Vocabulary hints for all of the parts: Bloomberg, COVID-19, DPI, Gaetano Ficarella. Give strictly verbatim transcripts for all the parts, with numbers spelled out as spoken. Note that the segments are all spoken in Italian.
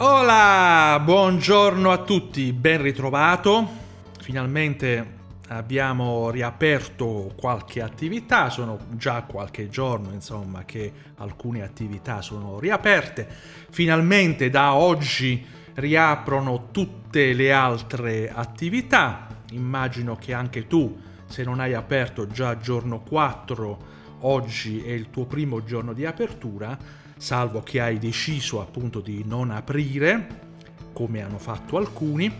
Hola, buongiorno a tutti, ben ritrovato. Finalmente abbiamo riaperto qualche attività, sono già qualche giorno insomma che alcune attività sono riaperte. Finalmente da oggi riaprono tutte le altre attività. Immagino che anche tu, se non hai aperto già giorno quattro, oggi è il tuo primo giorno di apertura, salvo che hai deciso appunto di non aprire, come hanno fatto alcuni,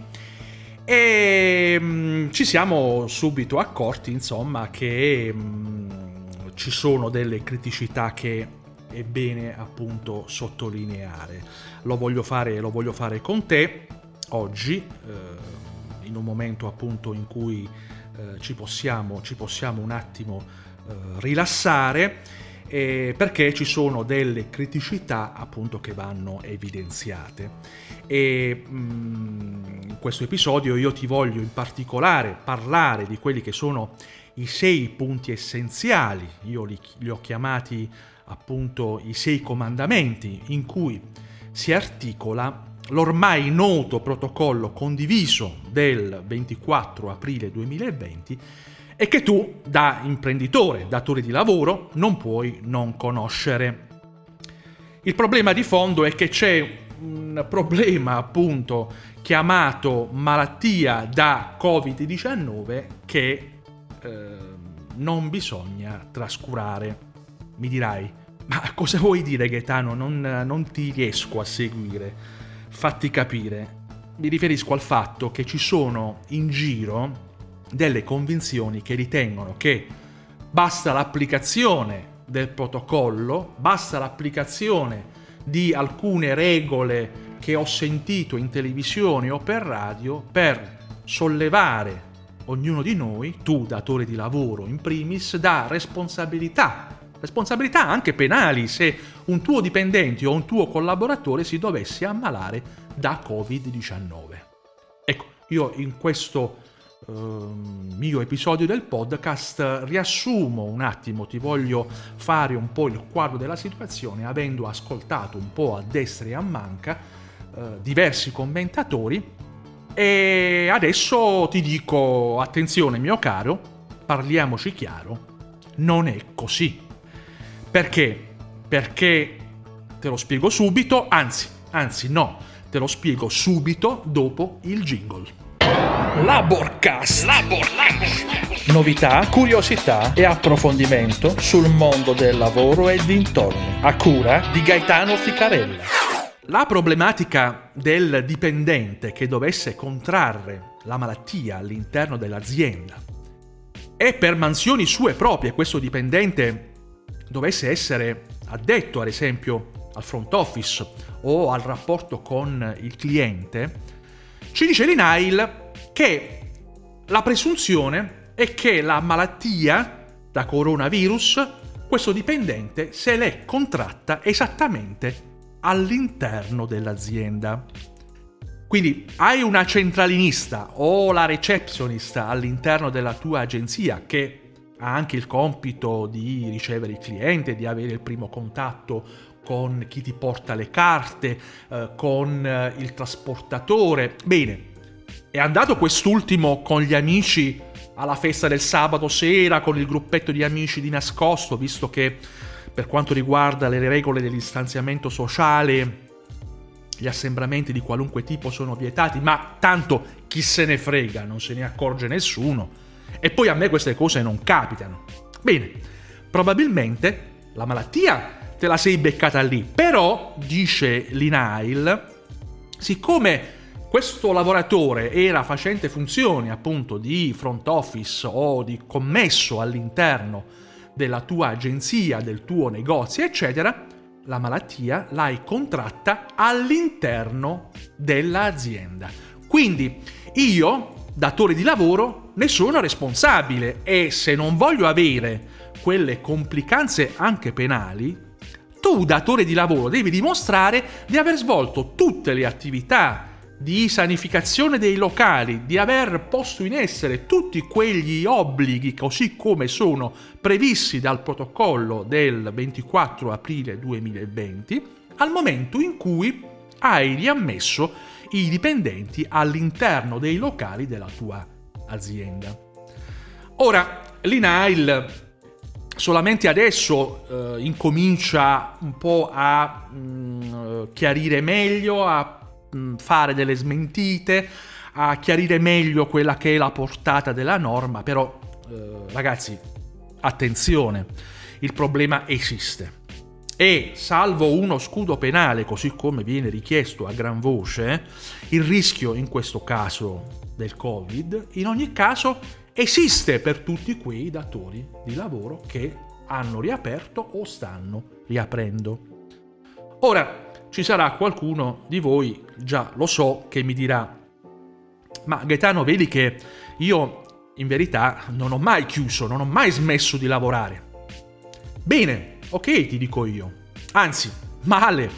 e mh, ci siamo subito accorti insomma che mh, ci sono delle criticità che è bene appunto sottolineare. Lo voglio fare, lo voglio fare con te oggi, eh, in un momento appunto in cui eh, ci possiamo, ci possiamo un attimo eh, rilassare. Eh, perché ci sono delle criticità appunto che vanno evidenziate e mh, in questo episodio io ti voglio in particolare parlare di quelli che sono i sei punti essenziali, io li, li ho chiamati appunto i sei comandamenti, in cui si articola l'ormai noto protocollo condiviso del ventiquattro aprile duemilaventi e che tu, da imprenditore, datore di lavoro, non puoi non conoscere. Il problema di fondo è che c'è un problema appunto chiamato malattia da covid diciannove che eh, non bisogna trascurare. Mi dirai, ma cosa vuoi dire Gaetano? Non, non ti riesco a seguire. Fatti capire. Mi riferisco al fatto che ci sono in giro delle convinzioni che ritengono che basta l'applicazione del protocollo, basta l'applicazione di alcune regole che ho sentito in televisione o per radio per sollevare ognuno di noi, tu datore di lavoro in primis, da responsabilità, responsabilità anche penali se un tuo dipendente o un tuo collaboratore si dovesse ammalare da covid diciannove. Ecco, io in questo Uh, mio episodio del podcast riassumo un attimo, ti voglio fare un po' il quadro della situazione, avendo ascoltato un po' a destra e a manca uh, diversi commentatori, e adesso ti dico attenzione mio caro, parliamoci chiaro, non è così. Perché? Perché te lo spiego subito, anzi, anzi no, te lo spiego subito dopo il jingle. Laborcast. Laborcast. Novità, curiosità e approfondimento sul mondo del lavoro e dintorni, a cura di Gaetano Ficarella. La problematica del dipendente che dovesse contrarre la malattia all'interno dell'azienda e per mansioni sue proprie questo dipendente dovesse essere addetto ad esempio al front office o al rapporto con il cliente, ci dice l'I N A I L che la presunzione è che la malattia da coronavirus questo dipendente se l'è contratta esattamente all'interno dell'azienda. Quindi hai una centralinista o la receptionista all'interno della tua agenzia che ha anche il compito di ricevere il cliente, di avere il primo contatto con chi ti porta le carte, eh, con il trasportatore. Bene. È andato quest'ultimo con gli amici alla festa del sabato sera, con il gruppetto di amici di nascosto, visto che per quanto riguarda le regole del distanziamento sociale gli assembramenti di qualunque tipo sono vietati, ma tanto chi se ne frega, non se ne accorge nessuno. E poi a me queste cose non capitano. Bene, probabilmente la malattia te la sei beccata lì, però, dice l'I N A I L, siccome questo lavoratore era facente funzioni appunto di front office o di commesso all'interno della tua agenzia, del tuo negozio, eccetera, la malattia l'hai contratta all'interno dell'azienda. Quindi io, datore di lavoro, ne sono responsabile e se non voglio avere quelle complicanze anche penali, tu, datore di lavoro, devi dimostrare di aver svolto tutte le attività di sanificazione dei locali, di aver posto in essere tutti quegli obblighi così come sono previsti dal protocollo del ventiquattro aprile duemilaventi al momento in cui hai riammesso i dipendenti all'interno dei locali della tua azienda. Ora, l'I N A I L solamente adesso eh, incomincia un po' a mh, chiarire meglio, a mh, fare delle smentite, a chiarire meglio quella che è la portata della norma, però eh, ragazzi, attenzione, il problema esiste e, salvo uno scudo penale, così come viene richiesto a gran voce, il rischio in questo caso del Covid, in ogni caso esiste per tutti quei datori di lavoro che hanno riaperto o stanno riaprendo. Ora, ci sarà qualcuno di voi, già lo so, che mi dirà: ma Gaetano, vedi che io in verità non ho mai chiuso, non ho mai smesso di lavorare. Bene, ok, ti dico io, anzi, male,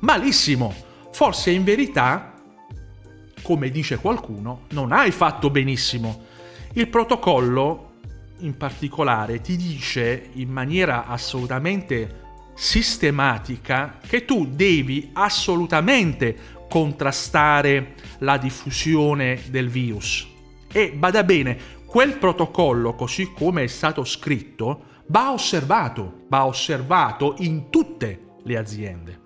malissimo, forse in verità, come dice qualcuno, non hai fatto benissimo. Il protocollo, in particolare, ti dice in maniera assolutamente sistematica che tu devi assolutamente contrastare la diffusione del virus. E bada bene, quel protocollo, così come è stato scritto, va osservato, va osservato in tutte le aziende.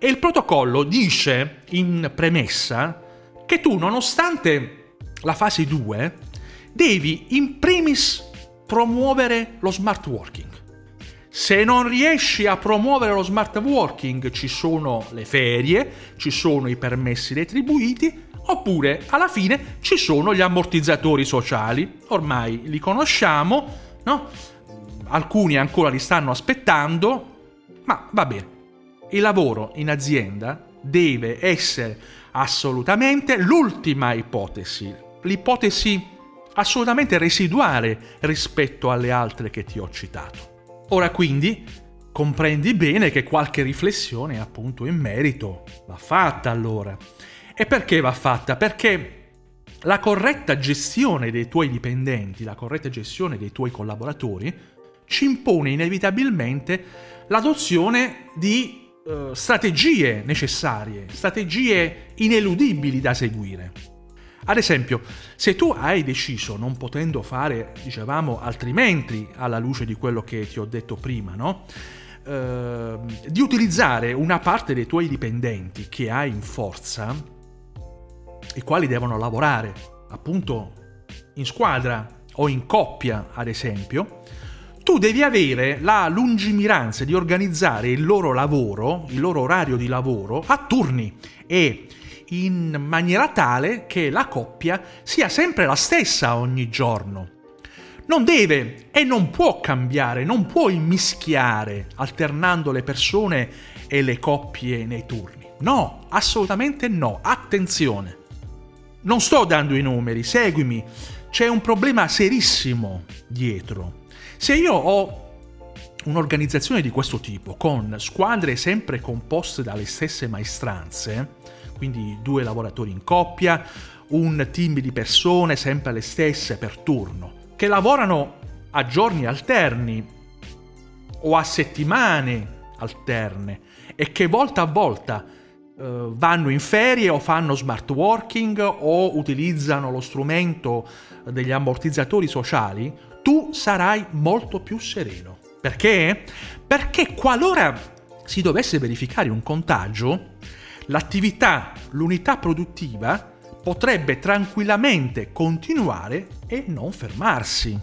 E il protocollo dice in premessa che tu, nonostante la fase due, devi in primis promuovere lo smart working. Se non riesci a promuovere lo smart working, ci sono le ferie, ci sono i permessi retribuiti, oppure alla fine ci sono gli ammortizzatori sociali. Ormai li conosciamo, no? Alcuni ancora li stanno aspettando, ma va bene. Il lavoro in azienda deve essere assolutamente l'ultima ipotesi, l'ipotesi assolutamente residuale rispetto alle altre che ti ho citato. Ora quindi comprendi bene che qualche riflessione appunto in merito va fatta allora. E perché va fatta? Perché la corretta gestione dei tuoi dipendenti, la corretta gestione dei tuoi collaboratori ci impone inevitabilmente l'adozione di eh, strategie necessarie, strategie ineludibili da seguire. Ad esempio, se tu hai deciso, non potendo fare, dicevamo, altrimenti, alla luce di quello che ti ho detto prima, no? Eh, di utilizzare una parte dei tuoi dipendenti che hai in forza, i quali devono lavorare, appunto, in squadra o in coppia, ad esempio, tu devi avere la lungimiranza di organizzare il loro lavoro, il loro orario di lavoro, a turni e in maniera tale che la coppia sia sempre la stessa ogni giorno. Non deve e non può cambiare, non può immischiare alternando le persone e le coppie nei turni. No, assolutamente no. Attenzione. Non sto dando i numeri, seguimi. C'è un problema serissimo dietro. Se io ho un'organizzazione di questo tipo, con squadre sempre composte dalle stesse maestranze, quindi due lavoratori in coppia, un team di persone sempre le stesse per turno, che lavorano a giorni alterni o a settimane alterne e che volta a volta eh, vanno in ferie o fanno smart working o utilizzano lo strumento degli ammortizzatori sociali, tu sarai molto più sereno. Perché? Perché qualora si dovesse verificare un contagio, l'attività, l'unità produttiva potrebbe tranquillamente continuare e non fermarsi.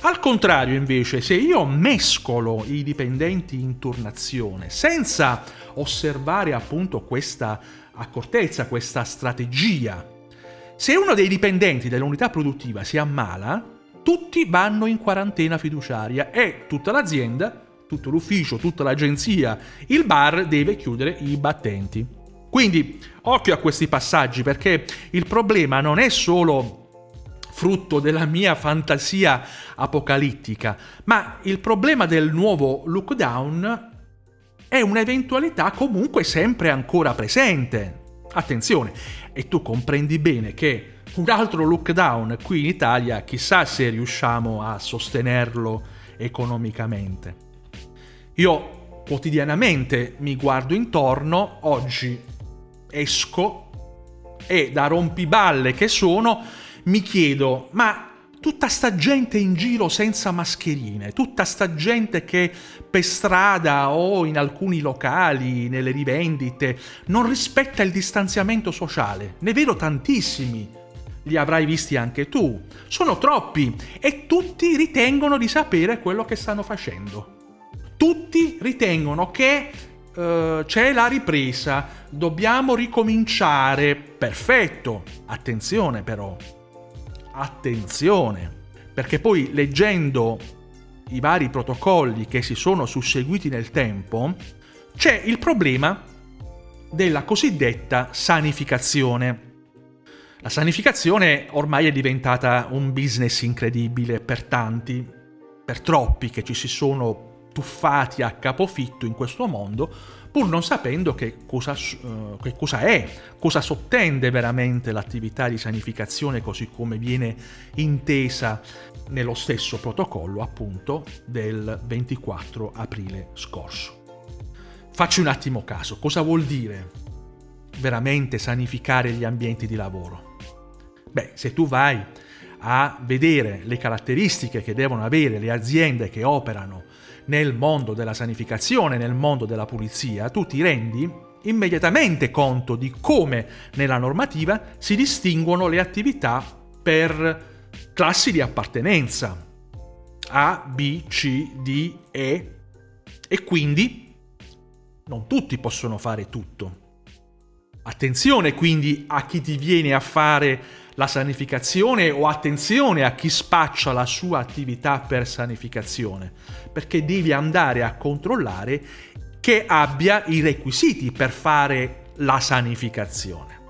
Al contrario, invece, se io mescolo i dipendenti in turnazione senza osservare appunto questa accortezza, questa strategia, se uno dei dipendenti dell'unità produttiva si ammala, tutti vanno in quarantena fiduciaria e tutta l'azienda, tutto l'ufficio, tutta l'agenzia, il bar deve chiudere i battenti. Quindi occhio a questi passaggi, perché il problema non è solo frutto della mia fantasia apocalittica, ma il problema del nuovo lockdown è un'eventualità comunque sempre ancora presente. Attenzione, e tu comprendi bene che un altro lockdown qui in Italia chissà se riusciamo a sostenerlo economicamente. Io quotidianamente mi guardo intorno, oggi esco e da rompiballe che sono mi chiedo, ma tutta sta gente in giro senza mascherine, tutta sta gente che per strada o in alcuni locali, nelle rivendite, non rispetta il distanziamento sociale. Ne vedo tantissimi, li avrai visti anche tu. Sono troppi e tutti ritengono di sapere quello che stanno facendo. Tutti ritengono che eh, c'è la ripresa, dobbiamo ricominciare. Perfetto, attenzione però. Attenzione, perché poi leggendo i vari protocolli che si sono susseguiti nel tempo, c'è il problema della cosiddetta sanificazione. La sanificazione ormai è diventata un business incredibile per tanti, per troppi che ci si sono tuffati a capofitto in questo mondo, pur non sapendo che cosa, uh, che cosa è, cosa sottende veramente l'attività di sanificazione così come viene intesa nello stesso protocollo appunto del ventiquattro aprile scorso. Facci un attimo caso, cosa vuol dire veramente sanificare gli ambienti di lavoro? Beh, se tu vai a vedere le caratteristiche che devono avere le aziende che operano nel mondo della sanificazione, nel mondo della pulizia, tu ti rendi immediatamente conto di come nella normativa si distinguono le attività per classi di appartenenza A, B, C, D, E, e quindi non tutti possono fare tutto. Attenzione quindi a chi ti viene a fare la sanificazione o attenzione a chi spaccia la sua attività per sanificazione, perché devi andare a controllare che abbia i requisiti per fare la sanificazione.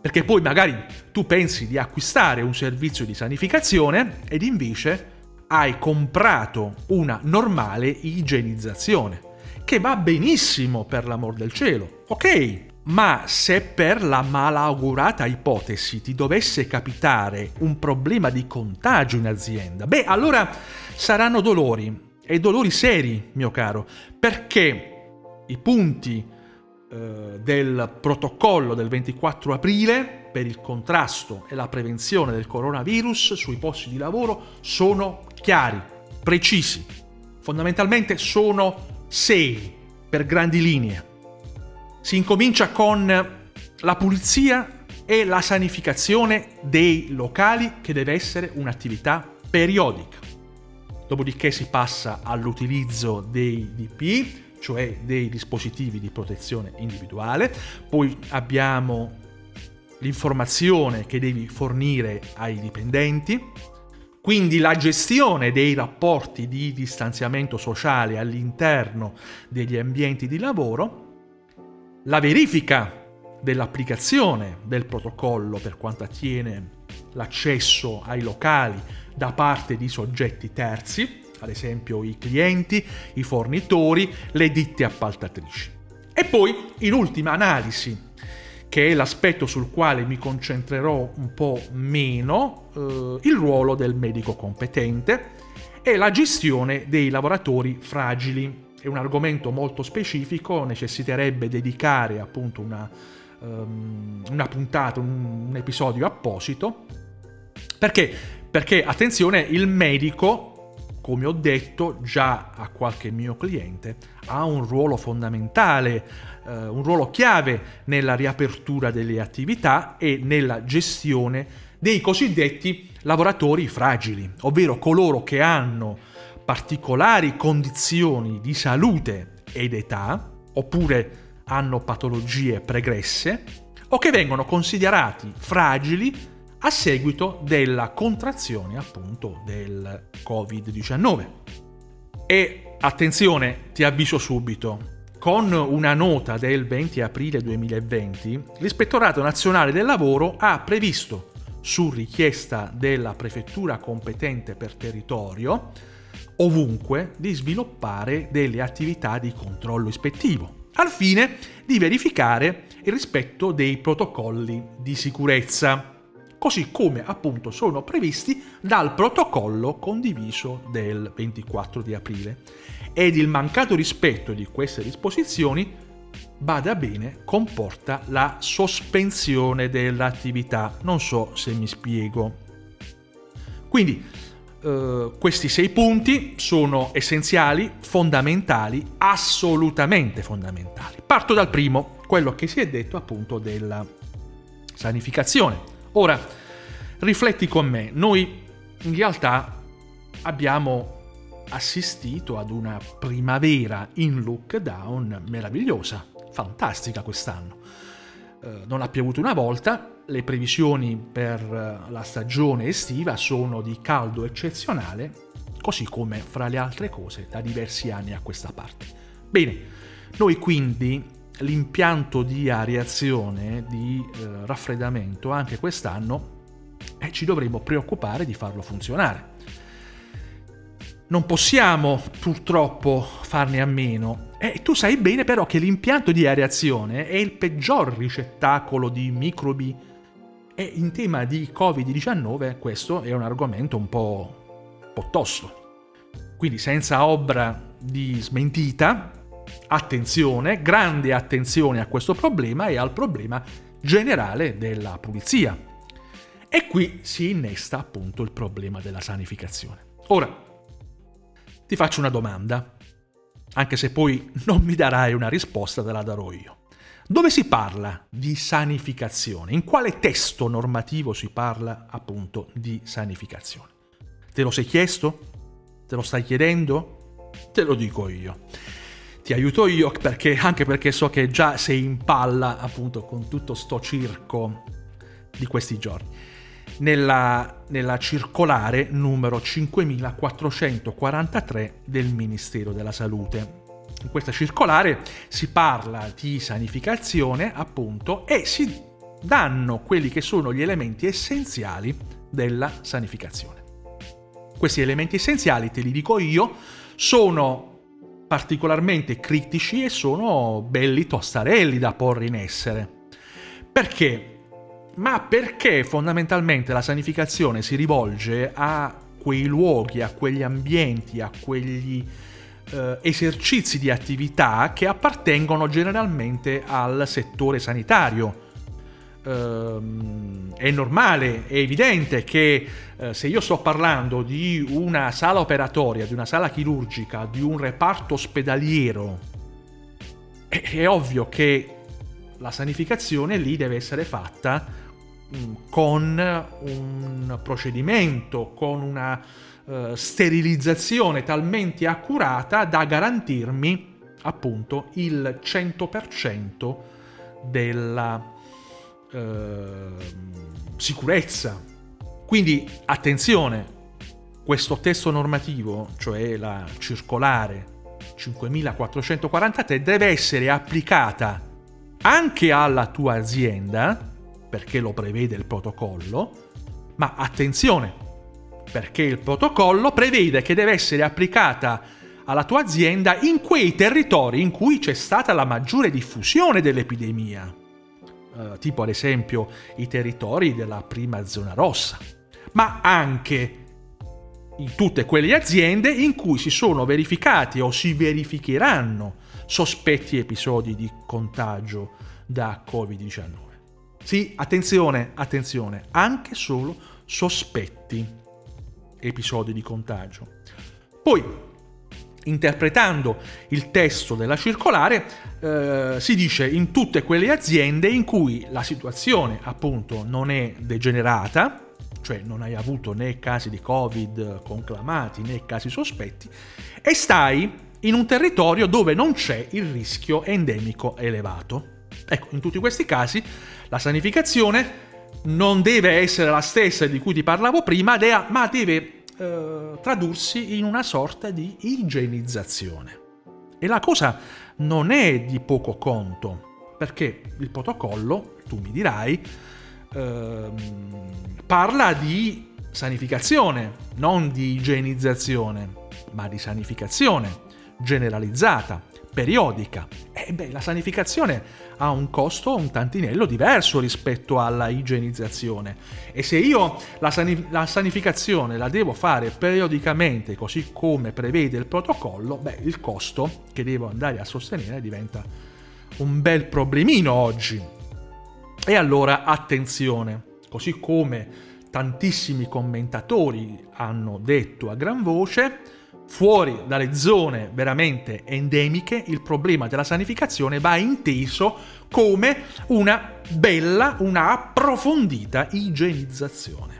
Perché poi magari tu pensi di acquistare un servizio di sanificazione ed invece hai comprato una normale igienizzazione, che va benissimo per l'amor del cielo, ok? Ma se per la malaugurata ipotesi ti dovesse capitare un problema di contagio in azienda, beh, allora saranno dolori, e dolori seri, mio caro, perché i punti eh, del protocollo del ventiquattro aprile per il contrasto e la prevenzione del coronavirus sui posti di lavoro sono chiari, precisi. Fondamentalmente sono sei per grandi linee. Si incomincia con la pulizia e la sanificazione dei locali, che deve essere un'attività periodica. Dopodiché si passa all'utilizzo dei D P I, cioè dei dispositivi di protezione individuale. Poi abbiamo l'informazione che devi fornire ai dipendenti. Quindi la gestione dei rapporti di distanziamento sociale all'interno degli ambienti di lavoro. La verifica dell'applicazione del protocollo per quanto attiene l'accesso ai locali da parte di soggetti terzi, ad esempio i clienti, i fornitori, le ditte appaltatrici. E poi, in ultima analisi, che è l'aspetto sul quale mi concentrerò un po' meno, eh, il ruolo del medico competente e la gestione dei lavoratori fragili. È un argomento molto specifico, necessiterebbe dedicare appunto una, um, una puntata, un, un episodio apposito. Perché? Perché, attenzione, il medico, come ho detto già a qualche mio cliente, ha un ruolo fondamentale, uh, un ruolo chiave nella riapertura delle attività e nella gestione dei cosiddetti lavoratori fragili, ovvero coloro che hanno particolari condizioni di salute ed età, oppure hanno patologie pregresse, o che vengono considerati fragili a seguito della contrazione appunto del covid diciannove. E attenzione, ti avviso subito, con una nota del venti aprile duemilaventi, l'Ispettorato Nazionale del Lavoro ha previsto, su richiesta della prefettura competente per territorio, ovunque di sviluppare delle attività di controllo ispettivo, al fine di verificare il rispetto dei protocolli di sicurezza, così come appunto sono previsti dal protocollo condiviso del ventiquattro di aprile. Ed il mancato rispetto di queste disposizioni bada bene, comporta la sospensione dell'attività. Non so se mi spiego. Quindi eh, questi sei punti sono essenziali, fondamentali, assolutamente fondamentali. Parto dal primo, quello che si è detto appunto della sanificazione. Ora, rifletti con me, noi in realtà abbiamo assistito ad una primavera in lockdown meravigliosa, fantastica quest'anno. Eh, non ha piovuto una volta, le previsioni per la stagione estiva sono di caldo eccezionale, così come fra le altre cose da diversi anni a questa parte. Bene, noi quindi l'impianto di areazione, di eh, raffreddamento anche quest'anno eh, ci dovremo preoccupare di farlo funzionare. Non possiamo purtroppo farne a meno. E tu sai bene però che l'impianto di areazione è il peggior ricettacolo di microbi e in tema di covid diciannove questo è un argomento un po', un po' tosto. Quindi senza ombra di smentita, attenzione, grande attenzione a questo problema e al problema generale della pulizia. E qui si innesta appunto il problema della sanificazione. Ora, ti faccio una domanda, anche se poi non mi darai una risposta, te la darò io. Dove si parla di sanificazione? In quale testo normativo si parla appunto di sanificazione? Te lo sei chiesto? Te lo stai chiedendo? Te lo dico io. Ti aiuto io perché, anche perché so che già sei in palla appunto con tutto sto circo di questi giorni. Nella, nella circolare numero cinquemilaquattrocentoquarantatré del Ministero della Salute. In questa circolare si parla di sanificazione, appunto, e si danno quelli che sono gli elementi essenziali della sanificazione. Questi elementi essenziali, te li dico io, sono particolarmente critici e sono belli tostarelli da porre in essere. Perché? Ma perché fondamentalmente la sanificazione si rivolge a quei luoghi, a quegli ambienti, a quegli eh, esercizi di attività che appartengono generalmente al settore sanitario. Ehm, è normale, è evidente che eh, se io sto parlando di una sala operatoria, di una sala chirurgica, di un reparto ospedaliero, è, è ovvio che la sanificazione lì deve essere fatta con un procedimento, con una eh, sterilizzazione talmente accurata da garantirmi appunto il cento per cento della eh, sicurezza. Quindi attenzione, questo testo normativo, cioè la circolare cinquemilaquattrocentoquarantatré, deve essere applicata anche alla tua azienda, perché lo prevede il protocollo, ma attenzione, perché il protocollo prevede che deve essere applicata alla tua azienda in quei territori in cui c'è stata la maggiore diffusione dell'epidemia, eh, tipo ad esempio i territori della prima zona rossa, ma anche in tutte quelle aziende in cui si sono verificati o si verificheranno sospetti episodi di contagio da covid diciannove. Sì, attenzione, attenzione, anche solo sospetti episodi di contagio. Poi, interpretando il testo della circolare, eh, si dice in tutte quelle aziende in cui la situazione appunto non è degenerata, cioè non hai avuto né casi di Covid conclamati né casi sospetti, e stai in un territorio dove non c'è il rischio endemico elevato. Ecco, in tutti questi casi la sanificazione non deve essere la stessa di cui ti parlavo prima, ma deve eh, tradursi in una sorta di igienizzazione. E la cosa non è di poco conto, perché il protocollo, tu mi dirai, eh, parla di sanificazione, non di igienizzazione, ma di sanificazione generalizzata, periodica. E beh, la sanificazione ha un costo un tantinello diverso rispetto alla igienizzazione. E se io la, san- la sanificazione la devo fare periodicamente, così come prevede il protocollo, beh, il costo che devo andare a sostenere diventa un bel problemino oggi. E allora attenzione, così come tantissimi commentatori hanno detto a gran voce, fuori dalle zone veramente endemiche il problema della sanificazione va inteso come una bella, una approfondita igienizzazione.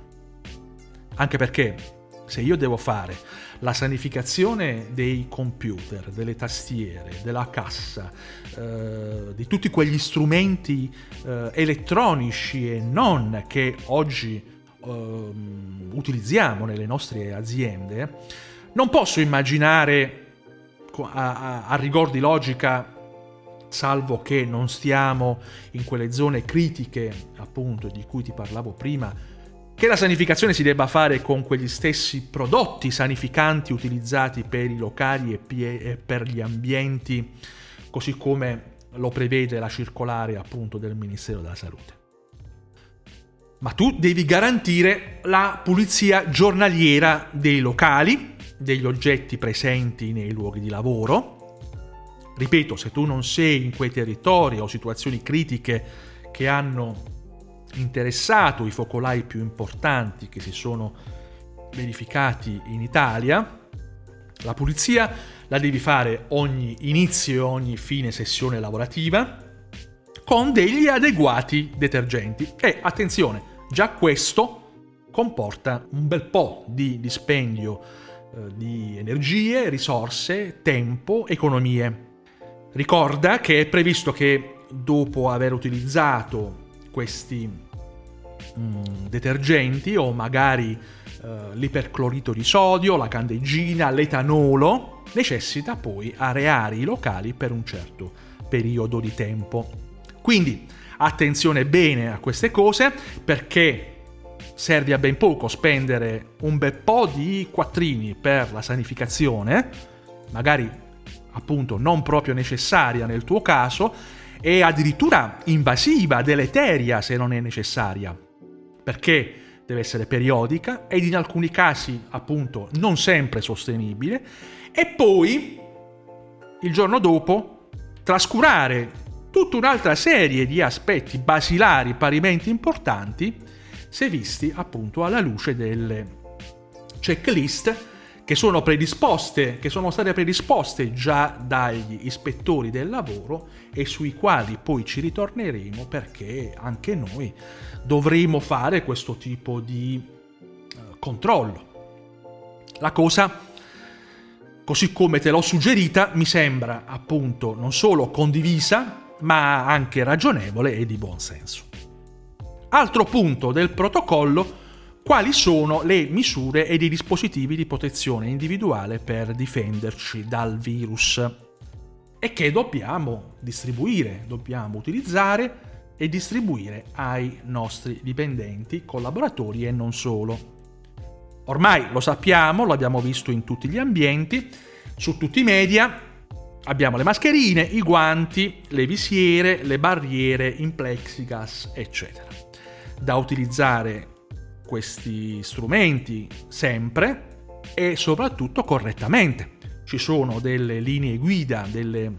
Anche perché se io devo fare la sanificazione dei computer, delle tastiere, della cassa, eh, di tutti quegli strumenti eh, elettronici e non che oggi eh, utilizziamo nelle nostre aziende, non posso immaginare a, a, a rigor di logica, salvo che non stiamo in quelle zone critiche appunto di cui ti parlavo prima, che la sanificazione si debba fare con quegli stessi prodotti sanificanti utilizzati per i locali e per gli ambienti, così come lo prevede la circolare appunto del Ministero della Salute. Ma tu devi garantire la pulizia giornaliera dei locali, degli oggetti presenti nei luoghi di lavoro. Ripeto, se tu non sei in quei territori o situazioni critiche che hanno interessato i focolai più importanti che si sono verificati in Italia, la pulizia la devi fare ogni inizio e ogni fine sessione lavorativa con degli adeguati detergenti. E attenzione, già questo comporta un bel po' di dispendio eh, di energie, risorse, tempo, economie. Ricorda che è previsto che dopo aver utilizzato questi mh, detergenti o magari eh, l'iperclorito di sodio, la candeggina, l'etanolo, necessita poi areare i locali per un certo periodo di tempo. Quindi attenzione bene a queste cose, perché serve a ben poco spendere un bel po' di quattrini per la sanificazione, magari appunto non proprio necessaria nel tuo caso, e addirittura invasiva, deleteria se non è necessaria, perché deve essere periodica ed in alcuni casi appunto non sempre sostenibile, e poi il giorno dopo trascurare tutta un'altra serie di aspetti basilari parimenti importanti se visti appunto alla luce delle checklist che sono predisposte, che sono state predisposte già dagli ispettori del lavoro e sui quali poi ci ritorneremo, perché anche noi dovremo fare questo tipo di eh, controllo. La cosa, così come te l'ho suggerita, mi sembra appunto non solo condivisa, ma anche ragionevole e di buon senso. Altro punto del protocollo: quali sono le misure ed i dispositivi di protezione individuale per difenderci dal virus e che dobbiamo distribuire, dobbiamo utilizzare e distribuire ai nostri dipendenti, collaboratori e non solo. Ormai lo sappiamo, l'abbiamo visto in tutti gli ambienti, su tutti i media, abbiamo le mascherine, i guanti, le visiere, le barriere in plexiglass, eccetera. Da utilizzare questi strumenti sempre e soprattutto correttamente. Ci sono delle linee guida, delle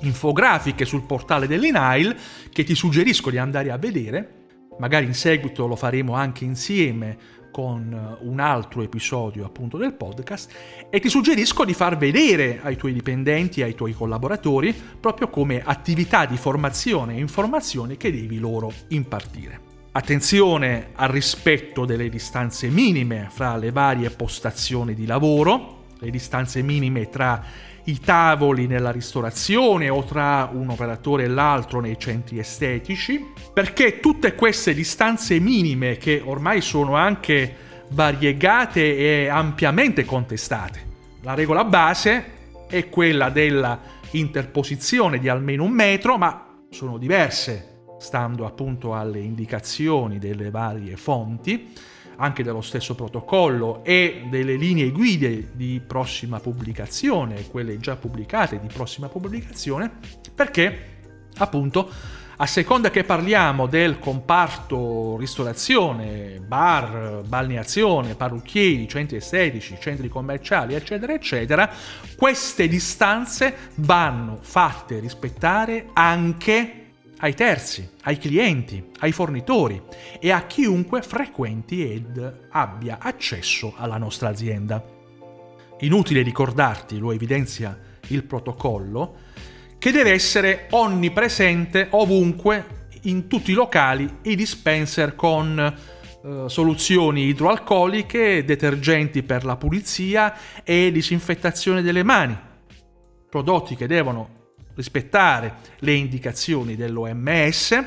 infografiche sul portale dell'I N A I L che ti suggerisco di andare a vedere, magari in seguito lo faremo anche insieme con un altro episodio appunto del podcast, e ti suggerisco di far vedere ai tuoi dipendenti, ai tuoi collaboratori, proprio come attività di formazione e informazione che devi loro impartire. Attenzione al rispetto delle distanze minime fra le varie postazioni di lavoro, le distanze minime tra i tavoli nella ristorazione o tra un operatore e l'altro nei centri estetici, perché tutte queste distanze minime che ormai sono anche variegate e ampiamente contestate. La regola base è quella della interposizione di almeno un metro, ma sono diverse stando appunto alle indicazioni delle varie fonti, anche dello stesso protocollo e delle linee guide di prossima pubblicazione, quelle già pubblicate di prossima pubblicazione, perché appunto a seconda che parliamo del comparto ristorazione, bar, balneazione, parrucchieri, centri estetici, centri commerciali, eccetera, eccetera, queste distanze vanno fatte rispettare anche ai terzi, ai clienti, ai fornitori e a chiunque frequenti ed abbia accesso alla nostra azienda. Inutile ricordarti, lo evidenzia il protocollo, che deve essere onnipresente ovunque, in tutti i locali, i dispenser con eh, soluzioni idroalcoliche, detergenti per la pulizia e disinfettazione delle mani, prodotti che devono rispettare le indicazioni dell'O M S.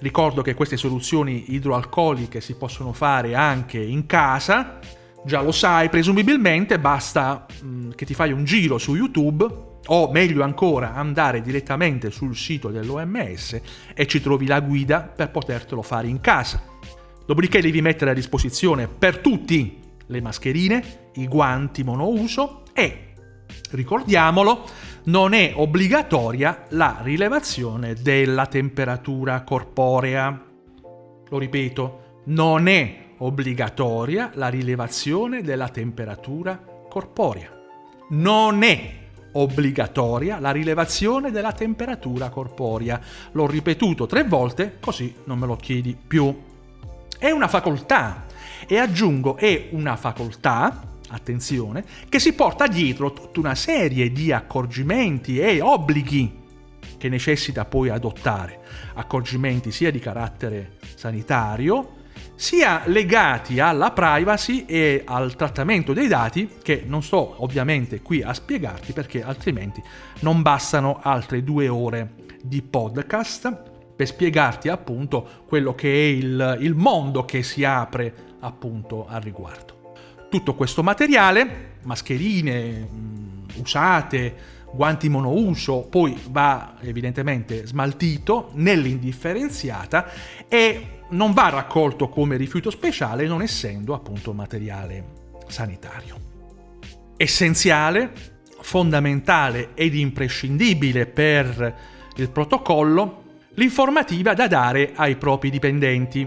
Ricordo che queste soluzioni idroalcoliche si possono fare anche in casa, già lo sai presumibilmente, basta mh, che ti fai un giro su YouTube o meglio ancora andare direttamente sul sito dell'O M S e ci trovi la guida per potertelo fare in casa. Dopodiché devi mettere a disposizione per tutti le mascherine, i guanti monouso e, ricordiamolo, non è obbligatoria la rilevazione della temperatura corporea. Lo ripeto, non è obbligatoria la rilevazione della temperatura corporea. Non è obbligatoria la rilevazione della temperatura corporea. L'ho ripetuto tre volte, così non me lo chiedi più. È una facoltà, e aggiungo è una facoltà, attenzione, che si porta dietro tutta una serie di accorgimenti e obblighi che necessita poi adottare, accorgimenti sia di carattere sanitario, sia legati alla privacy e al trattamento dei dati, che non sto ovviamente qui a spiegarti perché altrimenti non bastano altre due ore di podcast per spiegarti appunto quello che è il, il mondo che si apre appunto al riguardo. Tutto questo materiale, mascherine usate, guanti monouso, poi va evidentemente smaltito nell'indifferenziata e non va raccolto come rifiuto speciale, non essendo appunto materiale sanitario. Essenziale, fondamentale ed imprescindibile per il protocollo, l'informativa da dare ai propri dipendenti,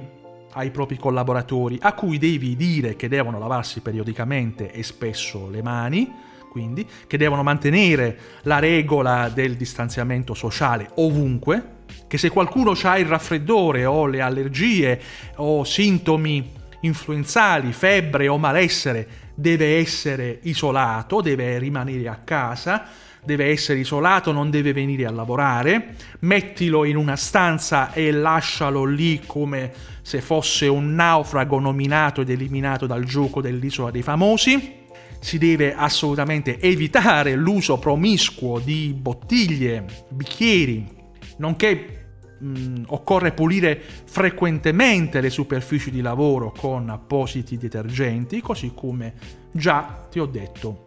ai propri collaboratori, a cui devi dire che devono lavarsi periodicamente e spesso le mani, quindi che devono mantenere la regola del distanziamento sociale ovunque, che se qualcuno ha il raffreddore o le allergie o sintomi influenzali, febbre o malessere, deve essere isolato, deve rimanere a casa, deve essere isolato, non deve venire a lavorare, mettilo in una stanza e lascialo lì come se fosse un naufrago nominato ed eliminato dal gioco dell'Isola dei Famosi. Si deve assolutamente evitare l'uso promiscuo di bottiglie, bicchieri, nonché mh, occorre pulire frequentemente le superfici di lavoro con appositi detergenti, così come già ti ho detto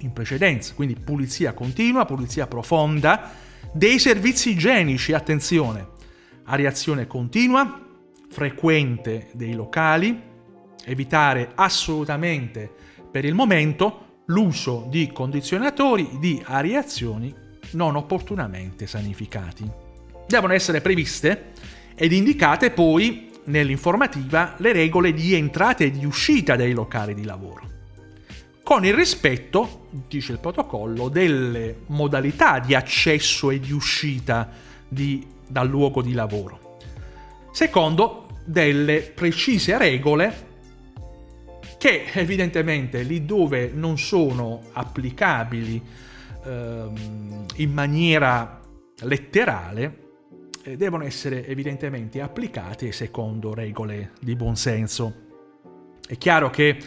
in precedenza, quindi pulizia continua, pulizia profonda dei servizi igienici, attenzione, areazione continua, frequente dei locali, evitare assolutamente per il momento l'uso di condizionatori, di areazioni non opportunamente sanificati. Devono essere previste ed indicate poi nell'informativa le regole di entrata e di uscita dai locali di lavoro, con il rispetto, dice il protocollo, delle modalità di accesso e di uscita di, dal luogo di lavoro, secondo delle precise regole che evidentemente lì dove non sono applicabili ehm, in maniera letterale, eh, devono essere evidentemente applicate secondo regole di buonsenso. È chiaro che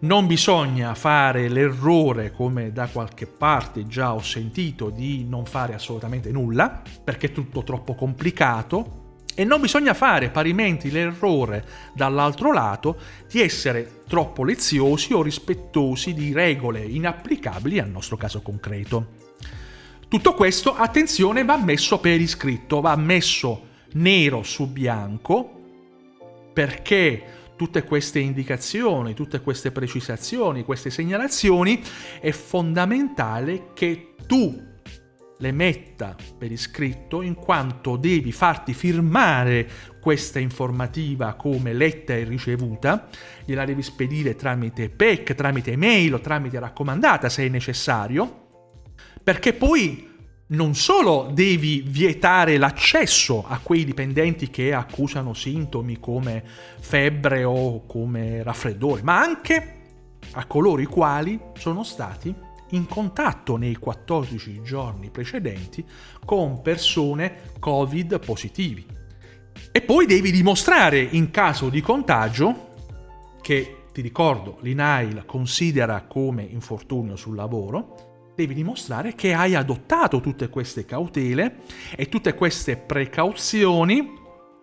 non bisogna fare l'errore, come da qualche parte già ho sentito, di non fare assolutamente nulla, perché è tutto troppo complicato, e non bisogna fare parimenti l'errore dall'altro lato di essere troppo leziosi o rispettosi di regole inapplicabili al nostro caso concreto. Tutto questo, attenzione, va messo per iscritto, va messo nero su bianco, perché tutte queste indicazioni, tutte queste precisazioni, queste segnalazioni, è fondamentale che tu le metta per iscritto, in quanto devi farti firmare questa informativa come letta e ricevuta, gliela devi spedire tramite P E C, tramite mail o tramite raccomandata se è necessario, perché poi non solo devi vietare l'accesso a quei dipendenti che accusano sintomi come febbre o come raffreddore, ma anche a coloro i quali sono stati in contatto nei quattordici giorni precedenti con persone Covid positivi. E poi devi dimostrare in caso di contagio, che ti ricordo l'I N A I L considera come infortunio sul lavoro, devi dimostrare che hai adottato tutte queste cautele e tutte queste precauzioni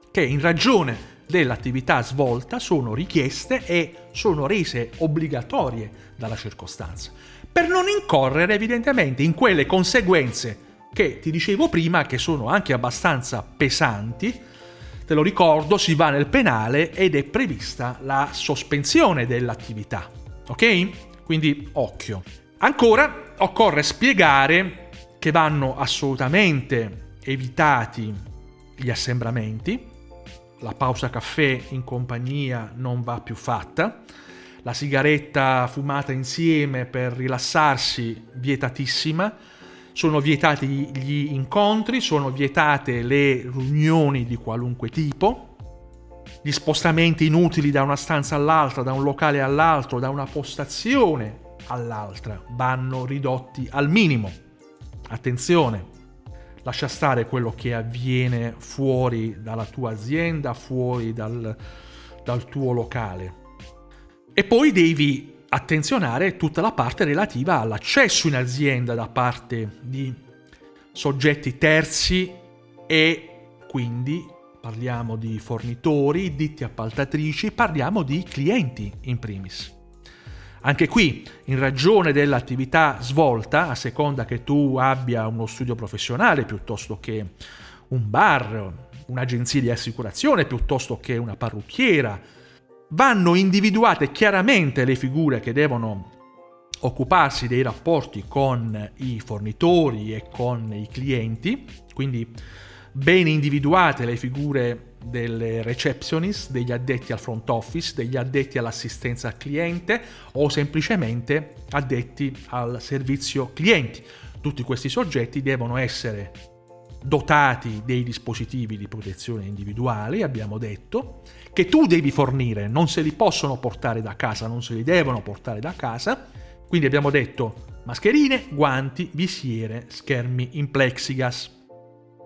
che in ragione dell'attività svolta sono richieste e sono rese obbligatorie dalla circostanza, per non incorrere evidentemente in quelle conseguenze che ti dicevo prima, che sono anche abbastanza pesanti. Te lo ricordo, si va nel penale ed è prevista la sospensione dell'attività, ok? Quindi occhio. Ancora occorre spiegare che vanno assolutamente evitati gli assembramenti, la pausa caffè in compagnia non va più fatta, la sigaretta fumata insieme per rilassarsi vietatissima, sono vietati gli incontri, sono vietate le riunioni di qualunque tipo, gli spostamenti inutili da una stanza all'altra, da un locale all'altro, da una postazione all'altra, vanno ridotti al minimo. Attenzione! Lascia stare quello che avviene fuori dalla tua azienda, fuori dal, dal tuo locale. E poi devi attenzionare tutta la parte relativa all'accesso in azienda da parte di soggetti terzi, e quindi parliamo di fornitori, ditte appaltatrici, parliamo di clienti in primis. Anche qui, in ragione dell'attività svolta, a seconda che tu abbia uno studio professionale piuttosto che un bar, un'agenzia di assicurazione piuttosto che una parrucchiera, vanno individuate chiaramente le figure che devono occuparsi dei rapporti con i fornitori e con i clienti, quindi ben individuate le figure delle receptionist, degli addetti al front office, degli addetti all'assistenza al cliente o semplicemente addetti al servizio clienti. Tutti questi soggetti devono essere dotati dei dispositivi di protezione individuale, abbiamo detto, che tu devi fornire, non se li possono portare da casa, non se li devono portare da casa. Quindi abbiamo detto mascherine, guanti, visiere, schermi in plexiglass.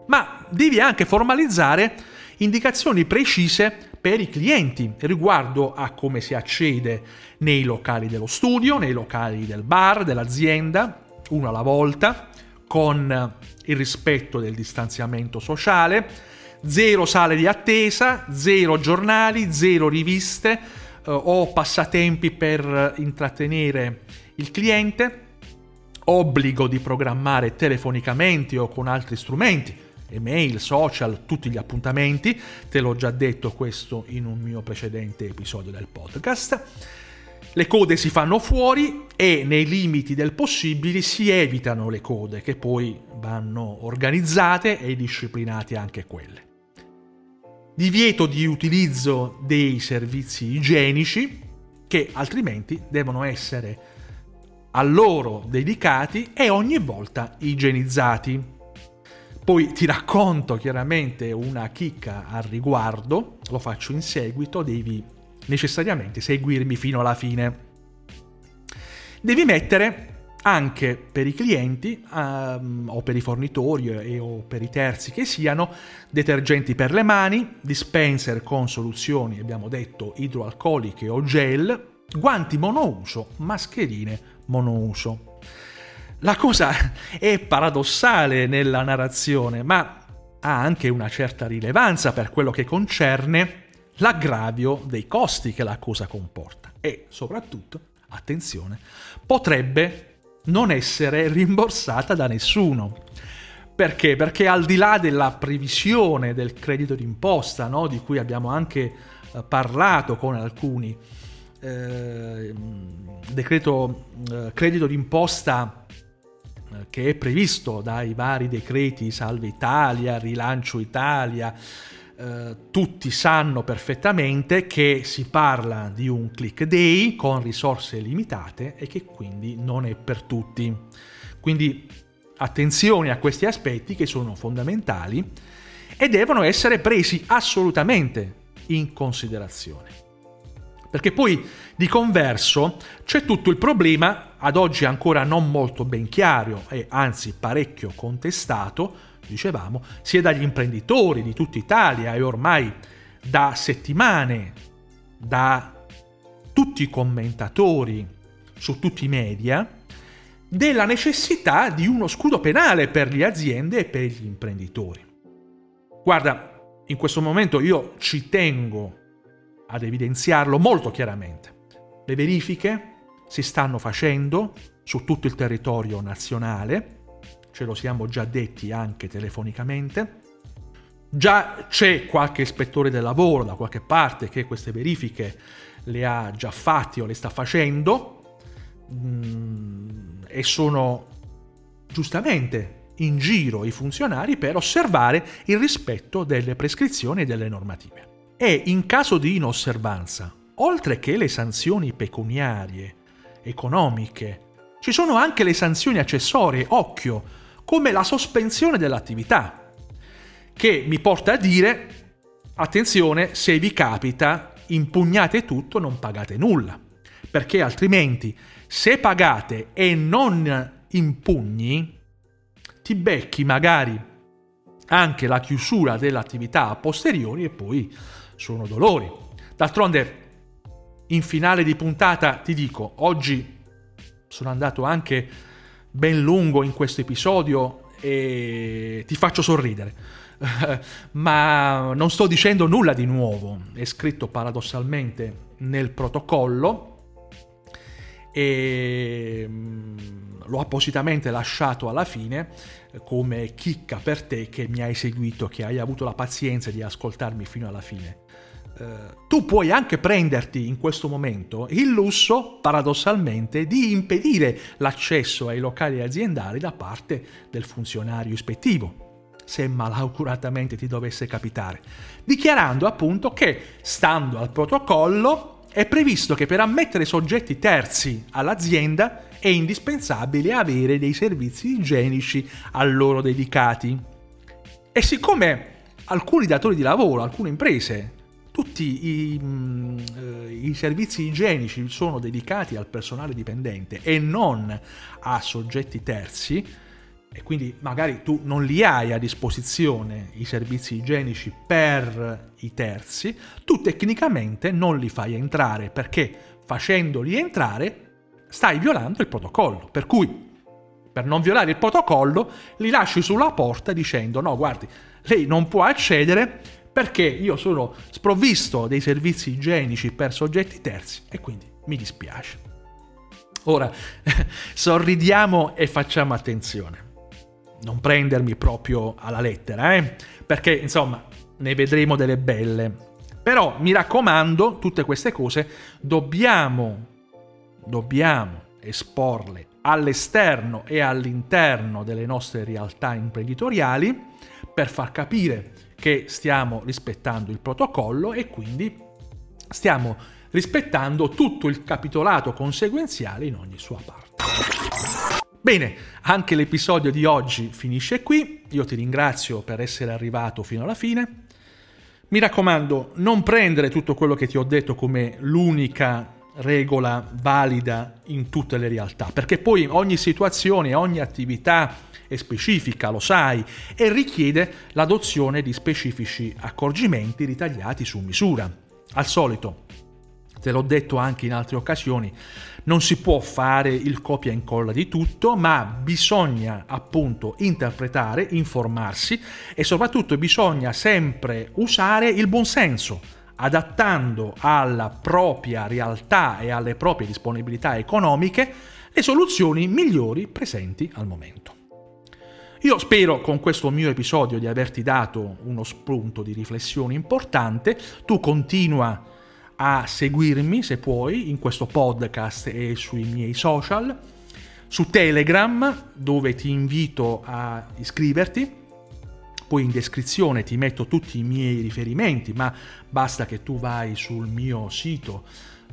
Ma devi anche formalizzare indicazioni precise per i clienti riguardo a come si accede nei locali dello studio, nei locali del bar, dell'azienda, uno alla volta, con il rispetto del distanziamento sociale, zero sale di attesa, zero giornali, zero riviste eh, o passatempi per intrattenere il cliente, obbligo di programmare telefonicamente o con altri strumenti, email, social, tutti gli appuntamenti. Te l'ho già detto questo in un mio precedente episodio del podcast. Le code si fanno fuori e nei limiti del possibile si evitano le code, che poi vanno organizzate e disciplinate anche quelle. Divieto di utilizzo dei servizi igienici, che altrimenti devono essere a loro dedicati e ogni volta igienizzati. Poi ti racconto chiaramente una chicca al riguardo, lo faccio in seguito, devi necessariamente seguirmi fino alla fine. Devi mettere anche per i clienti um, o per i fornitori e, o per i terzi che siano, detergenti per le mani, dispenser con soluzioni, abbiamo detto, idroalcoliche o gel, guanti monouso, mascherine monouso. La cosa è paradossale nella narrazione, ma ha anche una certa rilevanza per quello che concerne l'aggravio dei costi che la cosa comporta e soprattutto, attenzione, potrebbe non essere rimborsata da nessuno. Perché? Perché al di là della previsione del credito d'imposta, no, di cui abbiamo anche parlato con alcuni, eh, decreto eh, credito d'imposta che è previsto dai vari decreti Salva Italia, Rilancio Italia, eh, tutti sanno perfettamente che si parla di un click day con risorse limitate e che quindi non è per tutti. Quindi attenzione a questi aspetti che sono fondamentali e devono essere presi assolutamente in considerazione. Perché poi di converso c'è tutto il problema, ad oggi ancora non molto ben chiaro e anzi parecchio contestato, dicevamo, sia dagli imprenditori di tutta Italia e ormai da settimane, da tutti i commentatori su tutti i media, della necessità di uno scudo penale per le aziende e per gli imprenditori. Guarda, in questo momento io ci tengo ad evidenziarlo molto chiaramente. Le verifiche si stanno facendo su tutto il territorio nazionale, ce lo siamo già detti anche telefonicamente. Già c'è qualche ispettore del lavoro da qualche parte che queste verifiche le ha già fatte o le sta facendo e sono giustamente in giro i funzionari per osservare il rispetto delle prescrizioni e delle normative. E in caso di inosservanza, oltre che le sanzioni pecuniarie, economiche, ci sono anche le sanzioni accessorie, occhio, come la sospensione dell'attività, che mi porta a dire, attenzione, se vi capita, impugnate tutto, non pagate nulla, perché altrimenti, se pagate e non impugni, ti becchi magari anche la chiusura dell'attività a posteriori e poi sono dolori. D'altronde, in finale di puntata ti dico, oggi sono andato anche ben lungo in questo episodio e ti faccio sorridere, ma non sto dicendo nulla di nuovo, è scritto paradossalmente nel protocollo e l'ho appositamente lasciato alla fine come chicca per te che mi hai seguito, che hai avuto la pazienza di ascoltarmi fino alla fine. Uh, tu puoi anche prenderti in questo momento il lusso, paradossalmente, di impedire l'accesso ai locali aziendali da parte del funzionario ispettivo, se malauguratamente ti dovesse capitare, dichiarando appunto che, stando al protocollo, è previsto che per ammettere soggetti terzi all'azienda è indispensabile avere dei servizi igienici a loro dedicati. E siccome alcuni datori di lavoro, alcune imprese, tutti i, i servizi igienici sono dedicati al personale dipendente e non a soggetti terzi, e quindi magari tu non li hai a disposizione i servizi igienici per i terzi, tu tecnicamente non li fai entrare perché facendoli entrare stai violando il protocollo. Per cui, per non violare il protocollo, li lasci sulla porta dicendo no, guardi, lei non può accedere perché io sono sprovvisto dei servizi igienici per soggetti terzi e quindi mi dispiace. Ora, sorridiamo e facciamo attenzione. Non prendermi proprio alla lettera, eh? Perché insomma ne vedremo delle belle. Però mi raccomando, tutte queste cose dobbiamo, dobbiamo esporle all'esterno e all'interno delle nostre realtà imprenditoriali per far capire che stiamo rispettando il protocollo e quindi stiamo rispettando tutto il capitolato conseguenziale in ogni sua parte. Bene, anche l'episodio di oggi finisce qui, io ti ringrazio per essere arrivato fino alla fine, mi raccomando non prendere tutto quello che ti ho detto come l'unica regola valida in tutte le realtà, perché poi ogni situazione, ogni attività è specifica, lo sai, e richiede l'adozione di specifici accorgimenti ritagliati su misura. Al solito, te l'ho detto anche in altre occasioni, non si può fare il copia e incolla di tutto, ma bisogna appunto interpretare, informarsi e soprattutto bisogna sempre usare il buonsenso, adattando alla propria realtà e alle proprie disponibilità economiche le soluzioni migliori presenti al momento. Io spero con questo mio episodio di averti dato uno spunto di riflessione importante, tu continua a seguirmi se puoi in questo podcast e sui miei social. su Telegram, dove ti invito a iscriverti. Poi in descrizione ti metto tutti i miei riferimenti, ma basta che tu vai sul mio sito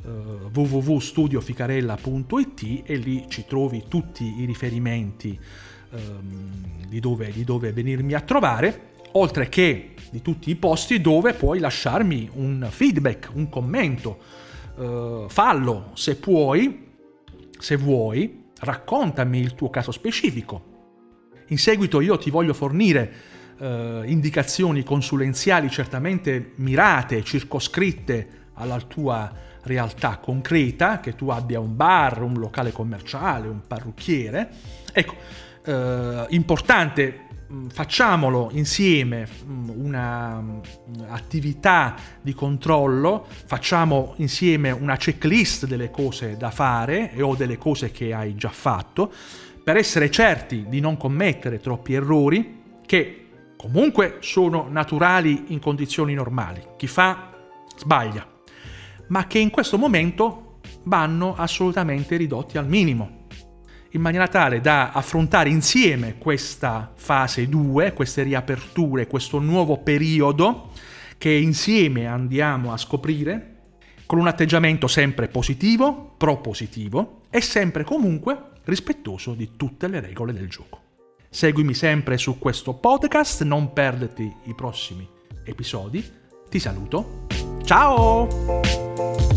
eh, w w w punto studio ficarella punto i t e lì ci trovi tutti i riferimenti ehm, di, dove, di dove venirmi a trovare, oltre che di tutti i posti dove puoi lasciarmi un feedback, un commento. Eh, fallo se puoi, se vuoi, raccontami il tuo caso specifico. In seguito io ti voglio fornire Uh, indicazioni consulenziali certamente mirate, circoscritte alla tua realtà concreta, che tu abbia un bar, un locale commerciale, un parrucchiere. Ecco, uh, importante, facciamolo insieme, una attività di controllo, facciamo insieme una checklist delle cose da fare e o delle cose che hai già fatto, per essere certi di non commettere troppi errori che comunque sono naturali in condizioni normali. Chi fa sbaglia, ma che in questo momento vanno assolutamente ridotti al minimo, in maniera tale da affrontare insieme questa fase due, queste riaperture, questo nuovo periodo che insieme andiamo a scoprire, con un atteggiamento sempre positivo, propositivo e sempre comunque rispettoso di tutte le regole del gioco. Seguimi sempre su questo podcast, non perderti i prossimi episodi. Ti saluto. Ciao!